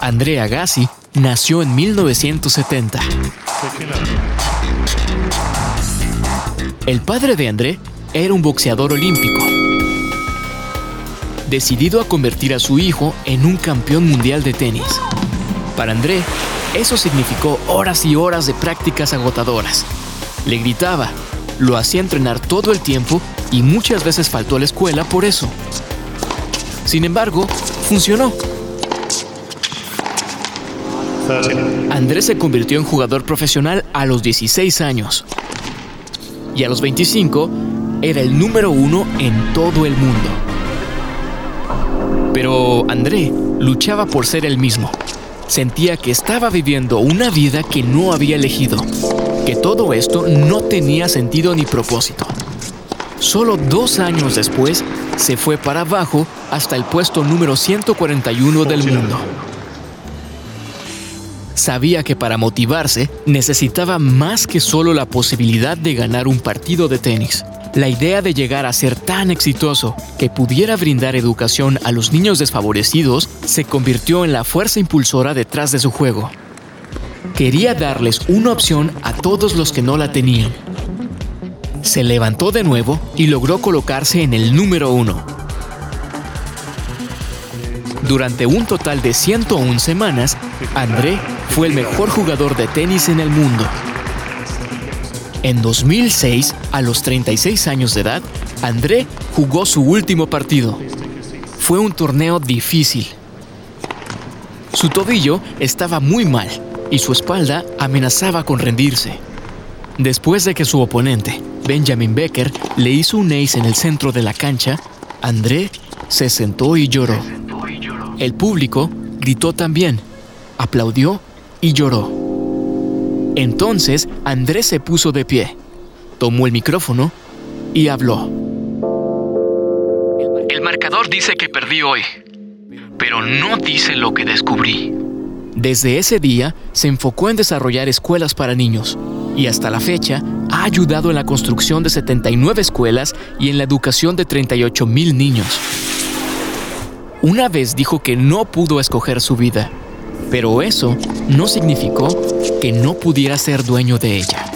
André Agassi nació en 1970. El padre de André era un boxeador olímpico, decidido a convertir a su hijo en un campeón mundial de tenis. Para André, eso significó horas y horas de prácticas agotadoras. Le gritaba, lo hacía entrenar todo el tiempo y muchas veces faltó a la escuela por eso. Sin embargo, funcionó. André se convirtió en jugador profesional a los 16 años. Y a los 25, era el número 1 en todo el mundo. Pero André luchaba por ser el mismo. Sentía que estaba viviendo una vida que no había elegido, que todo esto no tenía sentido ni propósito. Solo 2 años después, se fue para abajo hasta el puesto número 141 del mundo. Sabía que para motivarse necesitaba más que solo la posibilidad de ganar un partido de tenis. La idea de llegar a ser tan exitoso que pudiera brindar educación a los niños desfavorecidos se convirtió en la fuerza impulsora detrás de su juego. Quería darles una opción a todos los que no la tenían. Se levantó de nuevo y logró colocarse en el número 1. Durante un total de 101 semanas, André fue el mejor jugador de tenis en el mundo. En 2006, a los 36 años de edad, André jugó su último partido. Fue un torneo difícil. Su tobillo estaba muy mal y su espalda amenazaba con rendirse. Después de que su oponente, Benjamin Becker, le hizo un ace en el centro de la cancha, André se sentó y lloró. El público gritó también, aplaudió y lloró. Entonces, André se puso de pie, tomó el micrófono y habló. El marcador dice que perdí hoy, pero no dice lo que descubrí. Desde ese día, se enfocó en desarrollar escuelas para niños y hasta la fecha ha ayudado en la construcción de 79 escuelas y en la educación de 38,000 niños. Una vez dijo que no pudo escoger su vida, pero eso no significó que no pudiera ser dueño de ella.